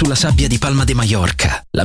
sulla sabbia di Palma de Mallorca, la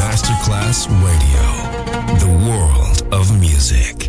Masterclass Radio, the world of music.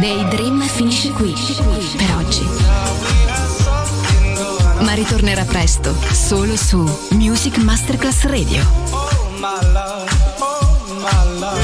Day Dream finisce qui per oggi, ma ritornerà presto solo su Music Masterclass Radio.